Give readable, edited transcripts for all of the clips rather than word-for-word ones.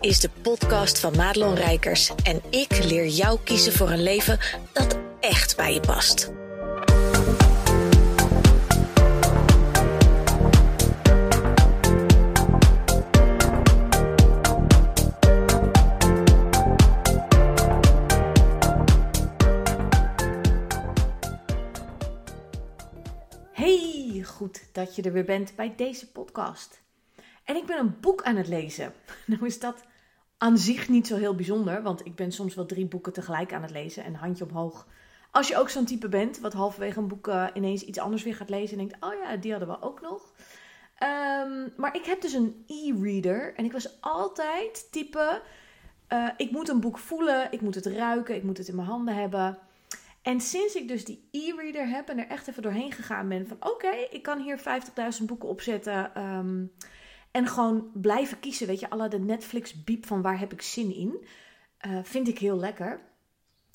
is de podcast van Madelon Rijkers en ik leer jou kiezen voor een leven dat echt bij je past. Hey, goed dat je er weer bent bij deze podcast. En ik ben een boek aan het lezen. Nou is dat aan zich niet zo heel bijzonder, want ik ben soms wel 3 boeken tegelijk aan het lezen en handje omhoog. Als je ook zo'n type bent, wat halverwege een boek ineens iets anders weer gaat lezen en denkt, oh ja, die hadden we ook nog. Maar ik heb dus een e-reader en ik was altijd type, ik moet een boek voelen, ik moet het ruiken, ik moet het in mijn handen hebben. En sinds ik dus die e-reader heb en er echt even doorheen gegaan ben van oké, ik kan hier 50.000 boeken opzetten. En gewoon blijven kiezen, weet je, à la de Netflix-biep van waar heb ik zin in. Vind ik heel lekker.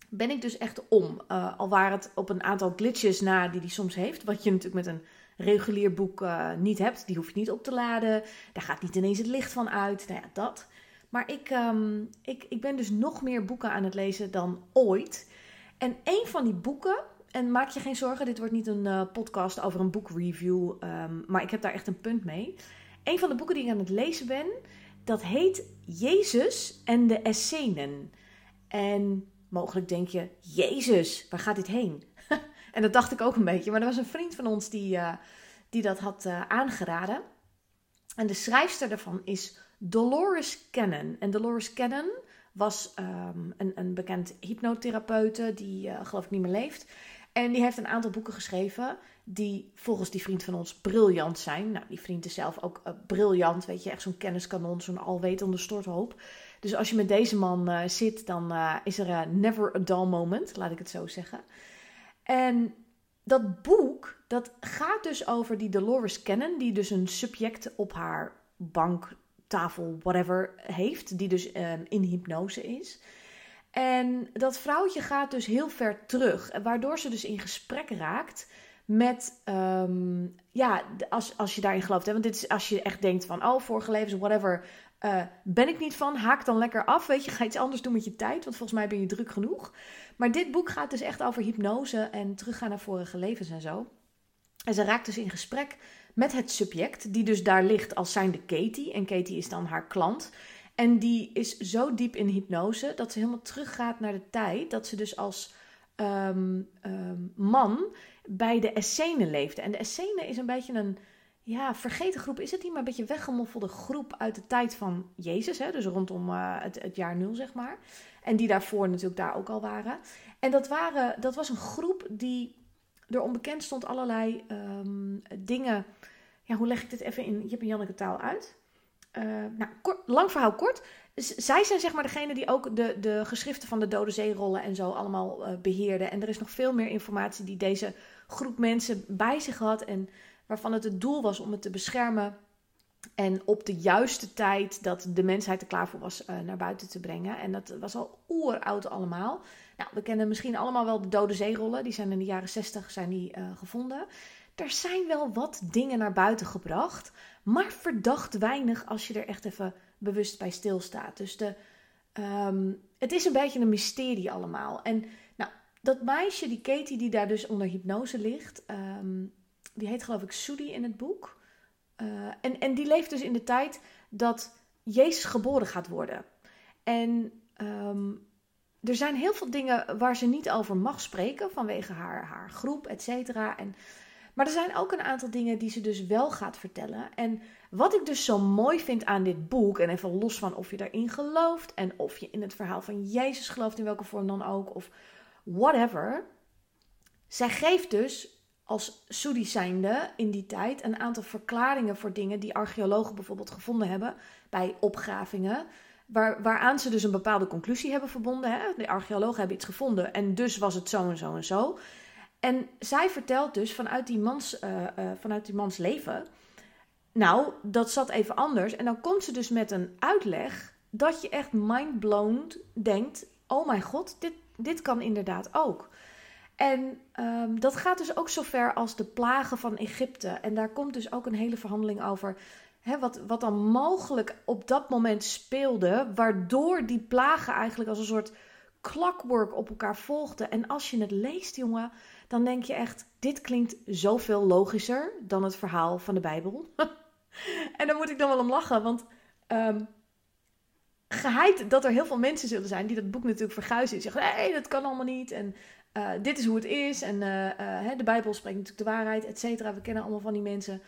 Ben ik dus echt om. Al waar het op een aantal glitches na die soms heeft. Wat je natuurlijk met een regulier boek niet hebt. Die hoef je niet op te laden. Daar gaat niet ineens het licht van uit. Nou ja, dat. Maar ik ben dus nog meer boeken aan het lezen dan ooit. En één van die boeken, en maak je geen zorgen, dit wordt niet een podcast over een boekreview. Maar ik heb daar echt een punt mee. Een van de boeken die ik aan het lezen ben, dat heet Jezus en de Essenen. En mogelijk denk je, Jezus, waar gaat dit heen? En dat dacht ik ook een beetje. Maar er was een vriend van ons die dat had aangeraden. En de schrijfster daarvan is Dolores Cannon. En Dolores Cannon was een bekend hypnotherapeute die geloof ik niet meer leeft. En die heeft een aantal boeken geschreven die volgens die vriend van ons briljant zijn. Nou, die vriend is zelf ook briljant, weet je. Echt zo'n kenniskanon, zo'n alwetende storthoop. Dus als je met deze man zit, dan is er never a dull moment, laat ik het zo zeggen. En dat boek, dat gaat dus over die Dolores Cannon, die dus een subject op haar bank, tafel, whatever, heeft. Die dus in hypnose is. En dat vrouwtje gaat dus heel ver terug. Waardoor ze dus in gesprek raakt met, als je daarin gelooft. Hè? Want dit is als je echt denkt van, oh, vorige levens, whatever, ben ik niet van. Haak dan lekker af, weet je. Ga iets anders doen met je tijd, want volgens mij ben je druk genoeg. Maar dit boek gaat dus echt over hypnose en teruggaan naar vorige levens en zo. En ze raakt dus in gesprek met het subject, die dus daar ligt als zijnde Katie. En Katie is dan haar klant. En die is zo diep in hypnose dat ze helemaal teruggaat naar de tijd dat ze dus als man bij de Essenen leefde. En de Essenen is een beetje een vergeten groep. Is het niet, maar een beetje weggemoffelde groep uit de tijd van Jezus. Hè? Dus rondom het jaar 0, zeg maar. En die daarvoor natuurlijk daar ook al waren. En dat was een groep die door onbekend stond allerlei dingen. Ja, hoe leg ik dit even in Jip en Janneke taal uit? Lang verhaal kort. Zij zijn zeg maar degene die ook de geschriften van de Dode Zeerollen en zo allemaal beheerden. En er is nog veel meer informatie die deze groep mensen bij zich had. En waarvan het doel was om het te beschermen. En op de juiste tijd dat de mensheid er klaar voor was naar buiten te brengen. En dat was al oeroud allemaal. Nou, we kennen misschien allemaal wel de Dode Zeerollen. Die zijn in de jaren 60 gevonden. Er zijn wel wat dingen naar buiten gebracht, maar verdacht weinig als je er echt even bewust bij stilstaat. Dus het is een beetje een mysterie allemaal. En nou, dat meisje, die Katie, die daar dus onder hypnose ligt, die heet geloof ik Sudie in het boek. En die leeft dus in de tijd dat Jezus geboren gaat worden. En er zijn heel veel dingen waar ze niet over mag spreken vanwege haar groep, et cetera. Maar er zijn ook een aantal dingen die ze dus wel gaat vertellen. En wat ik dus zo mooi vind aan dit boek, en even los van of je daarin gelooft en of je in het verhaal van Jezus gelooft, in welke vorm dan ook, of whatever. Zij geeft dus als Sudie zijnde in die tijd een aantal verklaringen voor dingen die archeologen bijvoorbeeld gevonden hebben bij opgravingen. Waaraan ze dus een bepaalde conclusie hebben verbonden. Hè? De archeologen hebben iets gevonden en dus was het zo en zo en zo. En zij vertelt dus vanuit die mans leven, nou, dat zat even anders. En dan komt ze dus met een uitleg dat je echt mindblown denkt, oh mijn god, dit kan inderdaad ook. En dat gaat dus ook zover als de plagen van Egypte. En daar komt dus ook een hele verhandeling over. Wat dan mogelijk op dat moment speelde, waardoor die plagen eigenlijk als een soort clockwork op elkaar volgden. En als je het leest, jongen, dan denk je echt, dit klinkt zoveel logischer dan het verhaal van de Bijbel. En daar moet ik dan wel om lachen, want geheid dat er heel veel mensen zullen zijn die dat boek natuurlijk verguizen. Die zeggen, nee, dat kan allemaal niet en dit is hoe het is. En de Bijbel spreekt natuurlijk de waarheid, et cetera. We kennen allemaal van die mensen.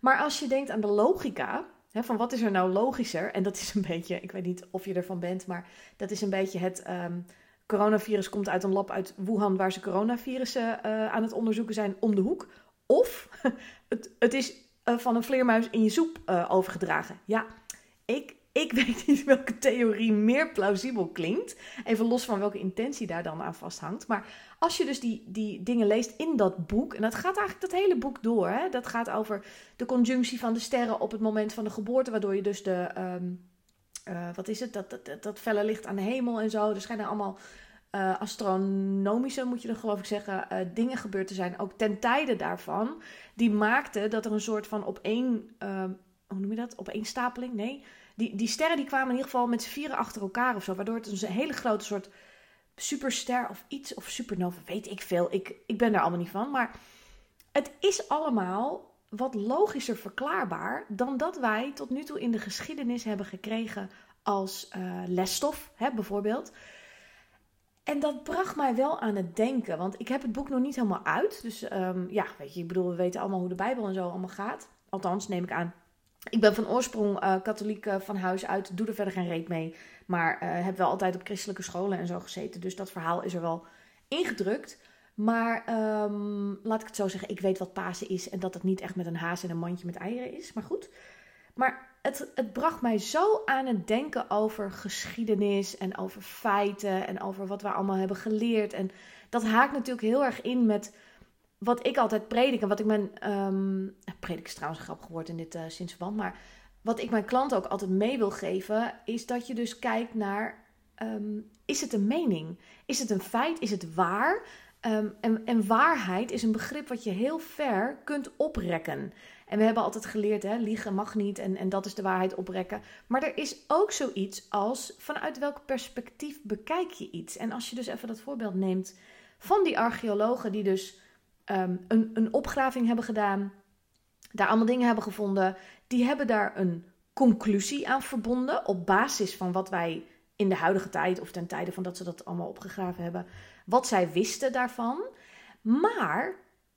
Maar als je denkt aan de logica, van wat is er nou logischer? En dat is een beetje, ik weet niet of je ervan bent, maar dat is een beetje het coronavirus komt uit een lab uit Wuhan waar ze coronavirussen aan het onderzoeken zijn om de hoek. Of het is van een vleermuis in je soep overgedragen. Ja, ik weet niet welke theorie meer plausibel klinkt. Even los van welke intentie daar dan aan vasthangt. Maar als je dus die dingen leest in dat boek. En dat gaat eigenlijk dat hele boek door. Hè? Dat gaat over de conjunctie van de sterren op het moment van de geboorte. Waardoor je dus dat felle licht aan de hemel en zo. Er schijnen allemaal astronomische, moet je dan geloof ik zeggen, dingen gebeurd te zijn. Ook ten tijde daarvan. Die maakten dat er een soort van opeenstapeling? Nee. Die sterren die kwamen in ieder geval met z'n vieren achter elkaar of zo. Waardoor het een hele grote soort superster of iets of supernova, weet ik veel. Ik ben daar allemaal niet van. Maar het is allemaal wat logischer verklaarbaar dan dat wij tot nu toe in de geschiedenis hebben gekregen als lesstof, bijvoorbeeld. En dat bracht mij wel aan het denken. Want ik heb het boek nog niet helemaal uit. Dus we weten allemaal hoe de Bijbel en zo allemaal gaat. Althans, neem ik aan. Ik ben van oorsprong katholiek van huis uit, doe er verder geen reet mee. Maar heb wel altijd op christelijke scholen en zo gezeten. Dus dat verhaal is er wel ingedrukt. Maar laat ik het zo zeggen, ik weet wat Pasen is. En dat het niet echt met een haas en een mandje met eieren is. Maar goed. Maar het bracht mij zo aan het denken over geschiedenis en over feiten. En over wat we allemaal hebben geleerd. En dat haakt natuurlijk heel erg in met wat ik altijd predik en wat ik mijn... predik is trouwens een grappig woord in dit zinsverband. Maar wat ik mijn klanten ook altijd mee wil geven, is dat je dus kijkt naar, is het een mening? Is het een feit? Is het waar? En waarheid is een begrip wat je heel ver kunt oprekken. En we hebben altijd geleerd, liegen mag niet en dat is de waarheid oprekken. Maar er is ook zoiets als, vanuit welk perspectief bekijk je iets? En als je dus even dat voorbeeld neemt van die archeologen die dus een opgraving hebben gedaan, daar allemaal dingen hebben gevonden, die hebben daar een conclusie aan verbonden op basis van wat wij in de huidige tijd of ten tijde van dat ze dat allemaal opgegraven hebben, wat zij wisten daarvan. Maar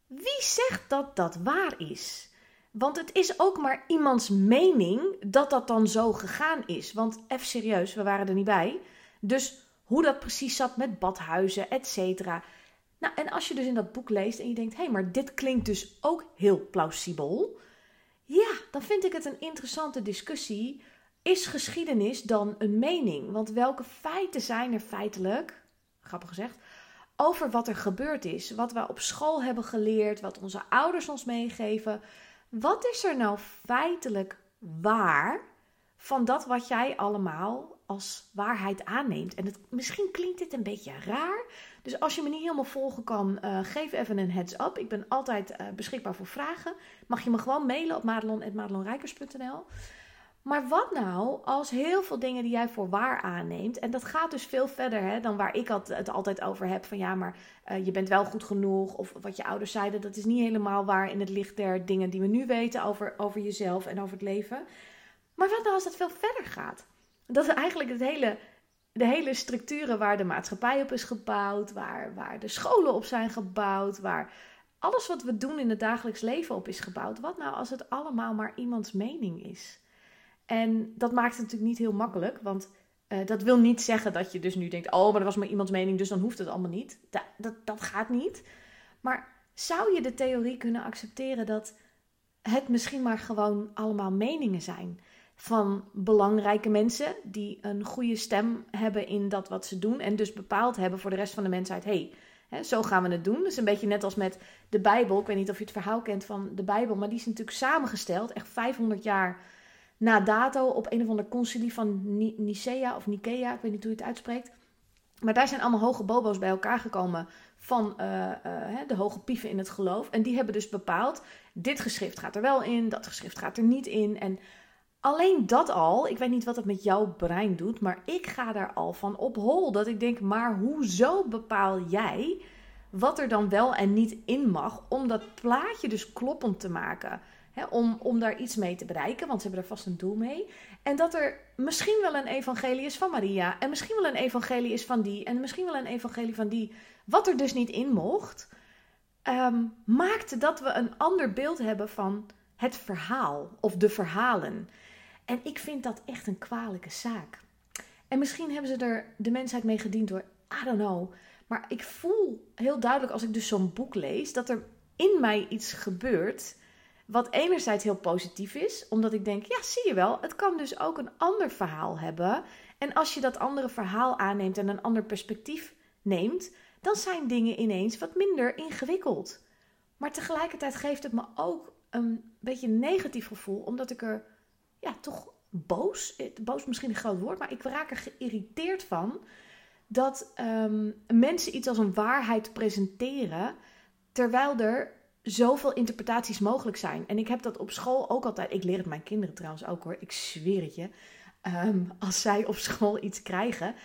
wie zegt dat dat waar is? Want het is ook maar iemands mening dat dat dan zo gegaan is. Want even serieus, we waren er niet bij. Dus hoe dat precies zat met badhuizen, et cetera. Nou, en als je dus in dat boek leest en je denkt, hé, maar dit klinkt dus ook heel plausibel. Ja, dan vind ik het een interessante discussie. Is geschiedenis dan een mening? Want welke feiten zijn er feitelijk, grappig gezegd, over wat er gebeurd is? Wat we op school hebben geleerd, wat onze ouders ons meegeven. Wat is er nou feitelijk waar van dat wat jij allemaal als waarheid aanneemt? En misschien klinkt dit een beetje raar. Dus als je me niet helemaal volgen kan, geef even een heads up. Ik ben altijd beschikbaar voor vragen. Mag je me gewoon mailen op madelon@madelonrijkers.nl. Maar wat nou als heel veel dingen die jij voor waar aanneemt, en dat gaat dus veel verder dan waar ik het altijd over heb, van ja, maar je bent wel goed genoeg, of wat je ouders zeiden, dat is niet helemaal waar in het licht der dingen die we nu weten over jezelf en over het leven. Maar wat nou als dat veel verder gaat? Dat is eigenlijk de hele structuren waar de maatschappij op is gebouwd, waar de scholen op zijn gebouwd, waar alles wat we doen in het dagelijks leven op is gebouwd. Wat nou als het allemaal maar iemands mening is? En dat maakt het natuurlijk niet heel makkelijk, want dat wil niet zeggen dat je dus nu denkt, oh, maar dat was maar iemands mening, dus dan hoeft het allemaal niet. Dat gaat niet. Maar zou je de theorie kunnen accepteren dat het misschien maar gewoon allemaal meningen zijn? Van belangrijke mensen die een goede stem hebben in dat wat ze doen. En dus bepaald hebben voor de rest van de mensheid. Hé, zo gaan we het doen. Dat is een beetje net als met de Bijbel. Ik weet niet of je het verhaal kent van de Bijbel. Maar die is natuurlijk samengesteld. Echt 500 jaar na dato op een of ander concilie van Nicea of Nicea. Ik weet niet hoe je het uitspreekt. Maar daar zijn allemaal hoge bobo's bij elkaar gekomen van de hoge pieven in het geloof. En die hebben dus bepaald, dit geschrift gaat er wel in, dat geschrift gaat er niet in. En Alleen dat al, ik weet niet wat dat met jouw brein doet, maar ik ga daar al van op hol. Dat ik denk, maar hoezo bepaal jij wat er dan wel en niet in mag om dat plaatje dus kloppend te maken? He, om daar iets mee te bereiken, want ze hebben er vast een doel mee. En dat er misschien wel een evangelie is van Maria en misschien wel een evangelie is van die en misschien wel een evangelie van die. Wat er dus niet in mocht, maakte dat we een ander beeld hebben van het verhaal of de verhalen. En ik vind dat echt een kwalijke zaak. En misschien hebben ze er de mensheid mee gediend door, I don't know. Maar ik voel heel duidelijk als ik dus zo'n boek lees, dat er in mij iets gebeurt wat enerzijds heel positief is. Omdat ik denk, ja zie je wel, het kan dus ook een ander verhaal hebben. En als je dat andere verhaal aanneemt en een ander perspectief neemt, dan zijn dingen ineens wat minder ingewikkeld. Maar tegelijkertijd geeft het me ook een beetje een negatief gevoel, omdat ik er ja, toch boos misschien een groot woord, maar ik raak er geïrriteerd van dat mensen iets als een waarheid presenteren, terwijl er zoveel interpretaties mogelijk zijn. En ik heb dat op school ook altijd, ik leer het mijn kinderen trouwens ook hoor, ik zweer het je. Als zij op school iets krijgen,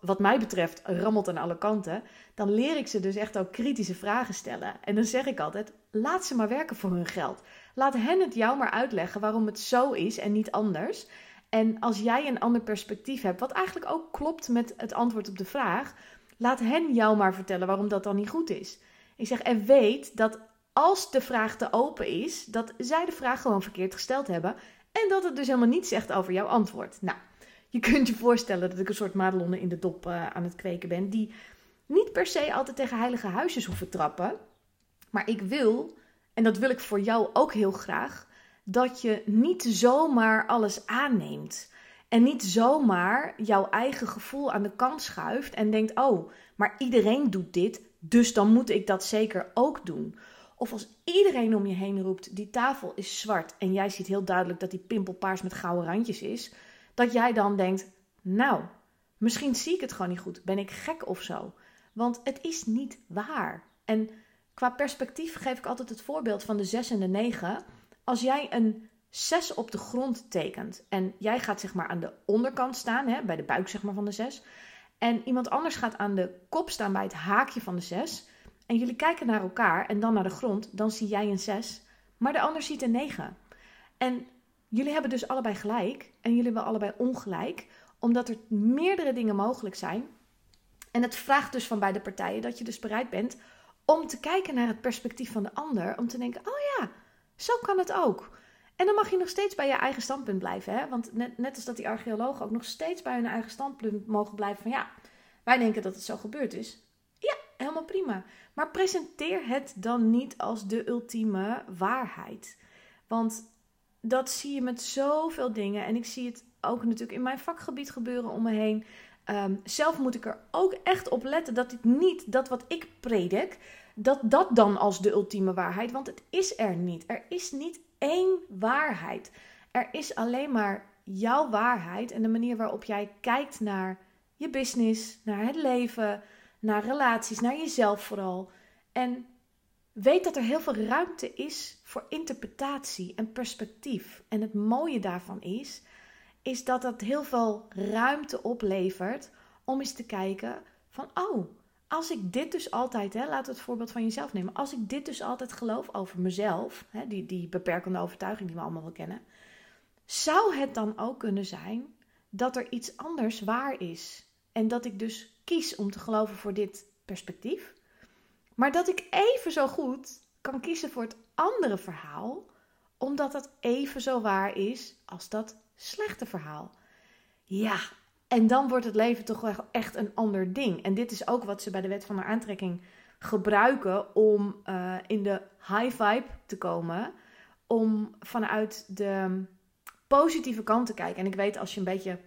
wat mij betreft rammelt aan alle kanten, dan leer ik ze dus echt ook kritische vragen stellen. En dan zeg ik altijd, laat ze maar werken voor hun geld. Laat hen het jou maar uitleggen waarom het zo is en niet anders. En als jij een ander perspectief hebt, wat eigenlijk ook klopt met het antwoord op de vraag, laat hen jou maar vertellen waarom dat dan niet goed is. Ik zeg, en weet dat als de vraag te open is, dat zij de vraag gewoon verkeerd gesteld hebben. En dat het dus helemaal niets zegt over jouw antwoord. Nou, je kunt je voorstellen dat ik een soort madelonnen in de dop aan het kweken ben. Die niet per se altijd tegen heilige huisjes hoeven trappen. Maar ik wil, en dat wil ik voor jou ook heel graag, dat je niet zomaar alles aanneemt. En niet zomaar jouw eigen gevoel aan de kant schuift en denkt, oh, maar iedereen doet dit, dus dan moet ik dat zeker ook doen. Of als iedereen om je heen roept, die tafel is zwart en jij ziet heel duidelijk dat die pimpelpaars met gouden randjes is, dat jij dan denkt, nou, misschien zie ik het gewoon niet goed. Ben ik gek of zo? Want het is niet waar. En qua perspectief geef ik altijd het voorbeeld van de 6 en de 9. Als jij een 6 op de grond tekent en jij gaat zeg maar aan de onderkant staan, hè, bij de buik zeg maar van de 6, en iemand anders gaat aan de kop staan bij het haakje van de 6... en jullie kijken naar elkaar en dan naar de grond, dan zie jij een 6, maar de ander ziet een 9. En jullie hebben dus allebei gelijk en jullie hebben allebei ongelijk, omdat er meerdere dingen mogelijk zijn. En het vraagt dus van beide partijen dat je dus bereid bent om te kijken naar het perspectief van de ander, om te denken, oh ja, zo kan het ook. En dan mag je nog steeds bij je eigen standpunt blijven, hè? Want net als dat die archeologen ook nog steeds bij hun eigen standpunt mogen blijven van ja, wij denken dat het zo gebeurd is. Helemaal prima. Maar presenteer het dan niet als de ultieme waarheid. Want dat zie je met zoveel dingen. En ik zie het ook natuurlijk in mijn vakgebied gebeuren om me heen. Zelf moet ik er ook echt op letten dat ik niet dat wat ik predik, dat dan als de ultieme waarheid. Want het is er niet. Er is niet één waarheid. Er is alleen maar jouw waarheid en de manier waarop jij kijkt naar je business, naar het leven, naar relaties, naar jezelf vooral. En weet dat er heel veel ruimte is voor interpretatie en perspectief. En het mooie daarvan is dat dat heel veel ruimte oplevert om eens te kijken van, oh, als ik dit dus altijd, hè, laten we het voorbeeld van jezelf nemen. Als ik dit dus altijd geloof over mezelf, hè, die beperkende overtuiging die we allemaal wel kennen, zou het dan ook kunnen zijn dat er iets anders waar is? En dat ik dus kies om te geloven voor dit perspectief. Maar dat ik even zo goed kan kiezen voor het andere verhaal. Omdat dat even zo waar is als dat slechte verhaal. Ja, en dan wordt het leven toch wel echt een ander ding. En dit is ook wat ze bij de wet van de aantrekking gebruiken om in de high vibe te komen. Om vanuit de positieve kant te kijken. En ik weet als je een beetje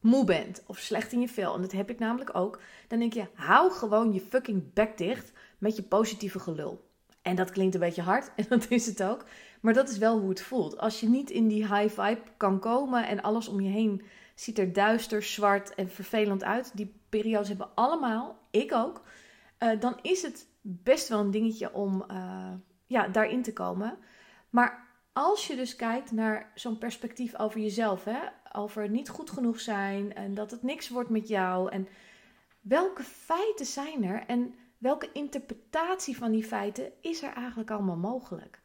moe bent of slecht in je vel, en dat heb ik namelijk ook, dan denk je, hou gewoon je fucking bek dicht met je positieve gelul. En dat klinkt een beetje hard, en dat is het ook, maar dat is wel hoe het voelt. Als je niet in die high vibe kan komen en alles om je heen ziet er duister, zwart en vervelend uit, die periodes hebben allemaal, ik ook, dan is het best wel een dingetje om daarin te komen. Maar Als je dus kijkt naar zo'n perspectief over jezelf, hè? Over niet goed genoeg zijn en dat het niks wordt met jou. En welke feiten zijn er en welke interpretatie van die feiten is er eigenlijk allemaal mogelijk?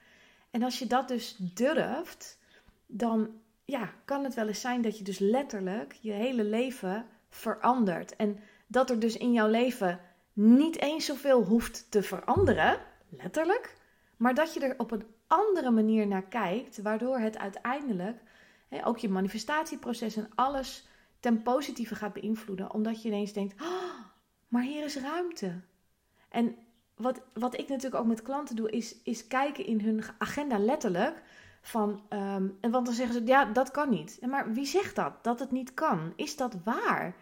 En als je dat dus durft, dan ja, kan het wel eens zijn dat je dus letterlijk je hele leven verandert. En dat er dus in jouw leven niet eens zoveel hoeft te veranderen, letterlijk, maar dat je er op een andere manier naar kijkt, waardoor het uiteindelijk ook je manifestatieproces en alles ten positieve gaat beïnvloeden. Omdat je ineens denkt, oh, maar hier is ruimte. En wat ik natuurlijk ook met klanten doe, is kijken in hun agenda letterlijk. Want dan zeggen ze, ja, dat kan niet. Maar wie zegt dat het niet kan? Is dat waar?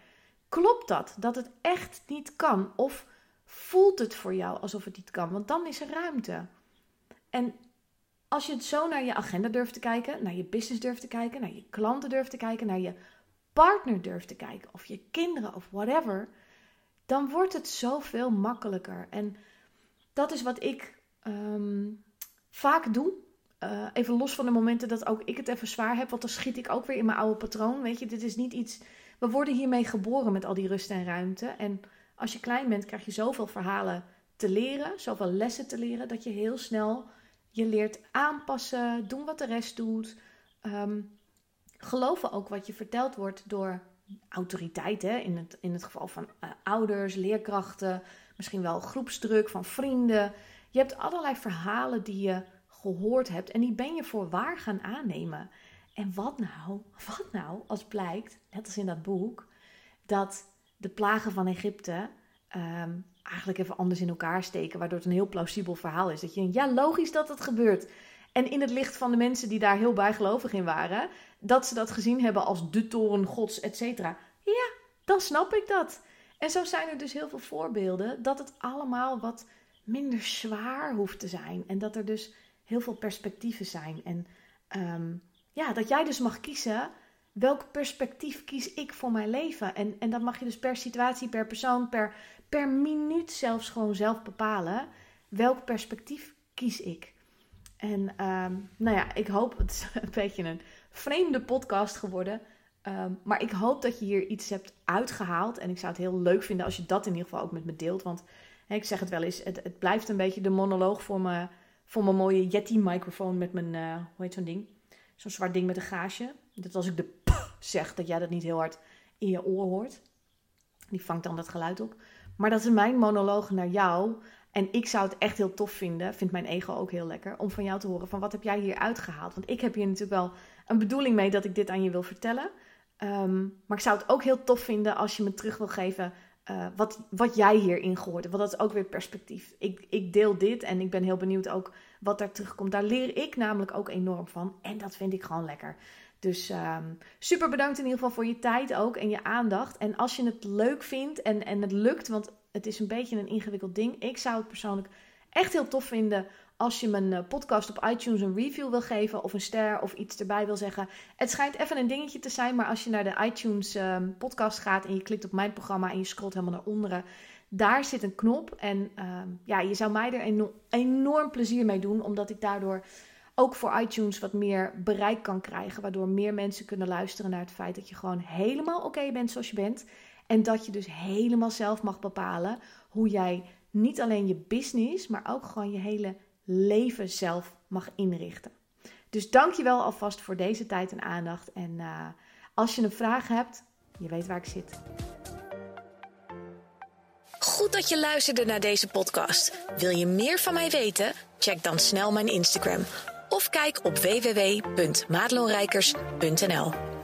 Klopt dat het echt niet kan? Of voelt het voor jou alsof het niet kan? Want dan is er ruimte. En als je het zo naar je agenda durft te kijken, naar je business durft te kijken, naar je klanten durft te kijken, naar je partner durft te kijken, of je kinderen of whatever, dan wordt het zoveel makkelijker. En dat is wat ik vaak doe. Even los van de momenten dat ook ik het even zwaar heb, want dan schiet ik ook weer in mijn oude patroon. Weet je, dit is niet iets. We worden hiermee geboren met al die rust en ruimte. En als je klein bent, krijg je zoveel verhalen te leren, zoveel lessen te leren, dat je heel snel je leert aanpassen, doen wat de rest doet. Geloven ook wat je verteld wordt door autoriteiten, in het geval van ouders, leerkrachten, misschien wel groepsdruk van vrienden. Je hebt allerlei verhalen die je gehoord hebt en die ben je voor waar gaan aannemen. En wat nou als blijkt, net als in dat boek, dat de plagen van Egypte eigenlijk even anders in elkaar steken, waardoor het een heel plausibel verhaal is. Dat je denkt, ja, logisch dat dat gebeurt. En in het licht van de mensen die daar heel bijgelovig in waren, dat ze dat gezien hebben als de toren gods, et cetera. Ja, dan snap ik dat. En zo zijn er dus heel veel voorbeelden dat het allemaal wat minder zwaar hoeft te zijn. En dat er dus heel veel perspectieven zijn. En dat jij dus mag kiezen, welk perspectief kies ik voor mijn leven? En dat mag je dus per situatie, per persoon, per minuut zelfs gewoon zelf bepalen. Welk perspectief kies ik? En ik hoop, het is een beetje een vreemde podcast geworden. Maar ik hoop dat je hier iets hebt uitgehaald. En ik zou het heel leuk vinden als je dat in ieder geval ook met me deelt. Want ik zeg het wel eens, het blijft een beetje de monoloog voor mijn mooie Yeti-microfoon met mijn, hoe heet zo'n ding? Zo'n zwart ding met een gaasje. Dat als ik de pff zeg, dat jij dat niet heel hard in je oor hoort. Die vangt dan dat geluid op. Maar dat is mijn monoloog naar jou. En ik zou het echt heel tof vinden, vindt mijn ego ook heel lekker, om van jou te horen van wat heb jij hier uitgehaald? Want ik heb hier natuurlijk wel een bedoeling mee dat ik dit aan je wil vertellen. Maar ik zou het ook heel tof vinden als je me terug wil geven wat jij hierin gehoord hebt. Want dat is ook weer perspectief. Ik deel dit en ik ben heel benieuwd ook wat daar terugkomt. Daar leer ik namelijk ook enorm van. En dat vind ik gewoon lekker. Dus super bedankt in ieder geval voor je tijd ook en je aandacht. En als je het leuk vindt en het lukt, want het is een beetje een ingewikkeld ding. Ik zou het persoonlijk echt heel tof vinden als je mijn podcast op iTunes een review wil geven of een ster of iets erbij wil zeggen. Het schijnt even een dingetje te zijn, maar als je naar de iTunes podcast gaat en je klikt op mijn programma en je scrolt helemaal naar onderen, daar zit een knop. En je zou mij er enorm plezier mee doen, omdat ik daardoor ook voor iTunes wat meer bereik kan krijgen, waardoor meer mensen kunnen luisteren naar het feit dat je gewoon helemaal oké bent zoals je bent. En dat je dus helemaal zelf mag bepalen hoe jij niet alleen je business, maar ook gewoon je hele leven zelf mag inrichten. Dus dank je wel alvast voor deze tijd en aandacht. En als je een vraag hebt, je weet waar ik zit. Goed dat je luisterde naar deze podcast. Wil je meer van mij weten? Check dan snel mijn Instagram. Of kijk op www.madelonrijkers.nl.